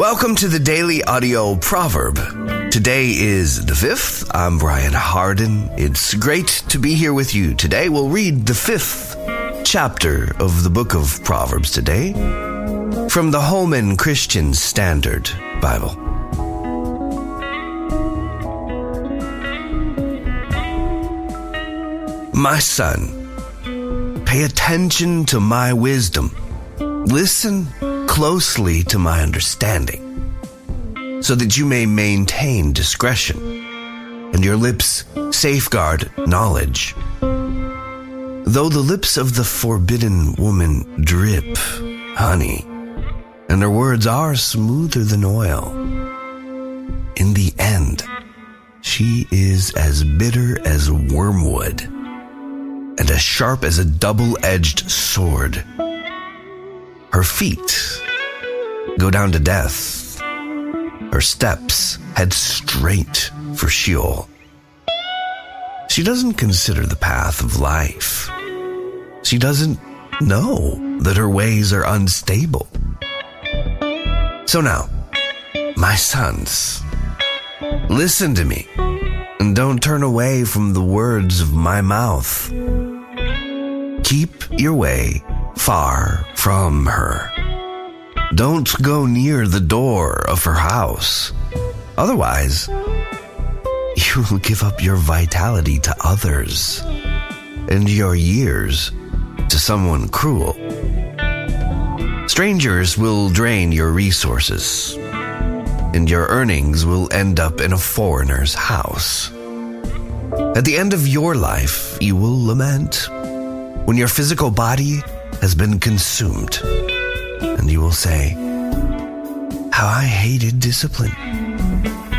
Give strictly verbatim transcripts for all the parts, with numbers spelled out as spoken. Welcome to the Daily Audio Proverb. Today is the fifth. I'm Brian Hardin. It's great to be here with you. Today we'll read the fifth chapter of the book of Proverbs today from the Holman Christian Standard Bible. My son, pay attention to my wisdom. Listen closely to my understanding, so that you may maintain discretion, and your lips safeguard knowledge. Though the lips of the forbidden woman drip honey, and her words are smoother than oil, in the end she is as bitter as wormwood, and as sharp as a double-edged sword. Her feet go down to death. Her steps head straight for Sheol. She doesn't consider the path of life. She doesn't know that her ways are unstable. So now, my sons, listen to me and don't turn away from the words of my mouth. Keep your way far from her. Don't go near the door of her house. Otherwise, you will give up your vitality to others and your years to someone cruel. Strangers will drain your resources, and your earnings will end up in a foreigner's house. At the end of your life, you will lament when your physical body has been consumed, and you will say, "How I hated discipline,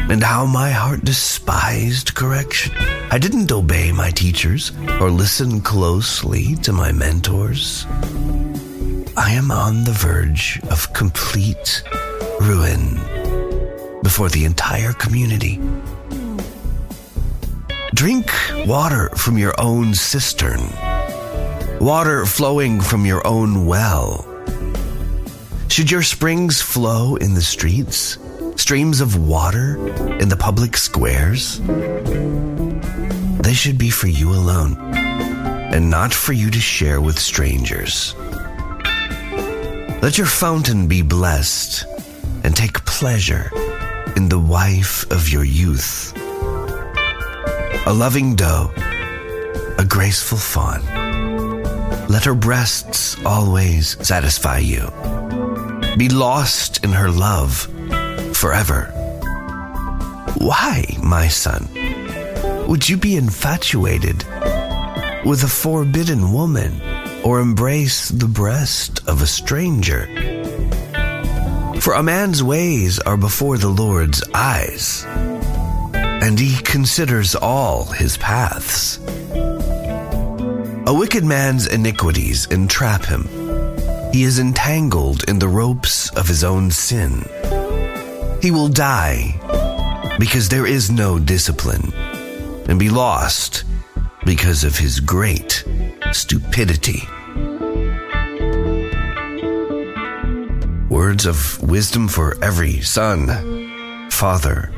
and how my heart despised correction. I didn't obey my teachers or listen closely to my mentors. I am on the verge of complete ruin before the entire community." Drink water from your own cistern, water flowing from your own well. Should your springs flow in the streets, streams of water in the public squares? They should be for you alone, and not for you to share with strangers. Let your fountain be blessed, and take pleasure in the wife of your youth, a loving doe, a graceful fawn. Let her breasts always satisfy you. Be lost in her love forever. Why, my son, would you be infatuated with a forbidden woman or embrace the breast of a stranger? For a man's ways are before the Lord's eyes, and he considers all his paths. A wicked man's iniquities entrap him. He is entangled in the ropes of his own sin. He will die because there is no discipline, and be lost because of his great stupidity. Words of wisdom for every son, father,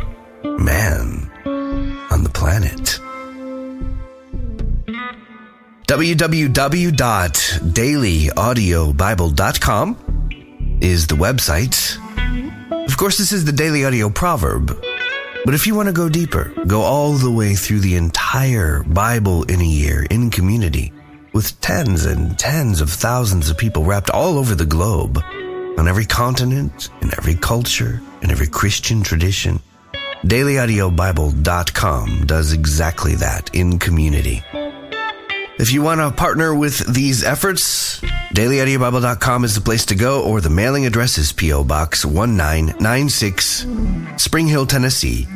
man on the planet. w w w dot daily audio bible dot com is the website. Of course, this is the Daily Audio Proverb, but if you want to go deeper, go all the way through the entire Bible in a year in community with tens and tens of thousands of people wrapped all over the globe, on every continent, in every culture, in every Christian tradition. daily audio bible dot com does exactly that in community. If you want to partner with these efforts, daily audio bible dot com is the place to go, or the mailing address is P O Box one nine nine six, Spring Hill, Tennessee,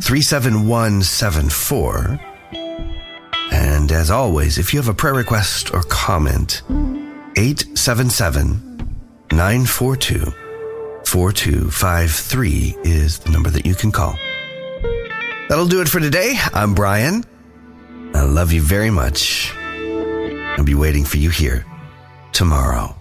three seven one seven four. And as always, if you have a prayer request or comment, eight seven seven, nine four two, four two five three is the number that you can call. That'll do it for today. I'm Brian. I love you very much. I'll be waiting for you here tomorrow.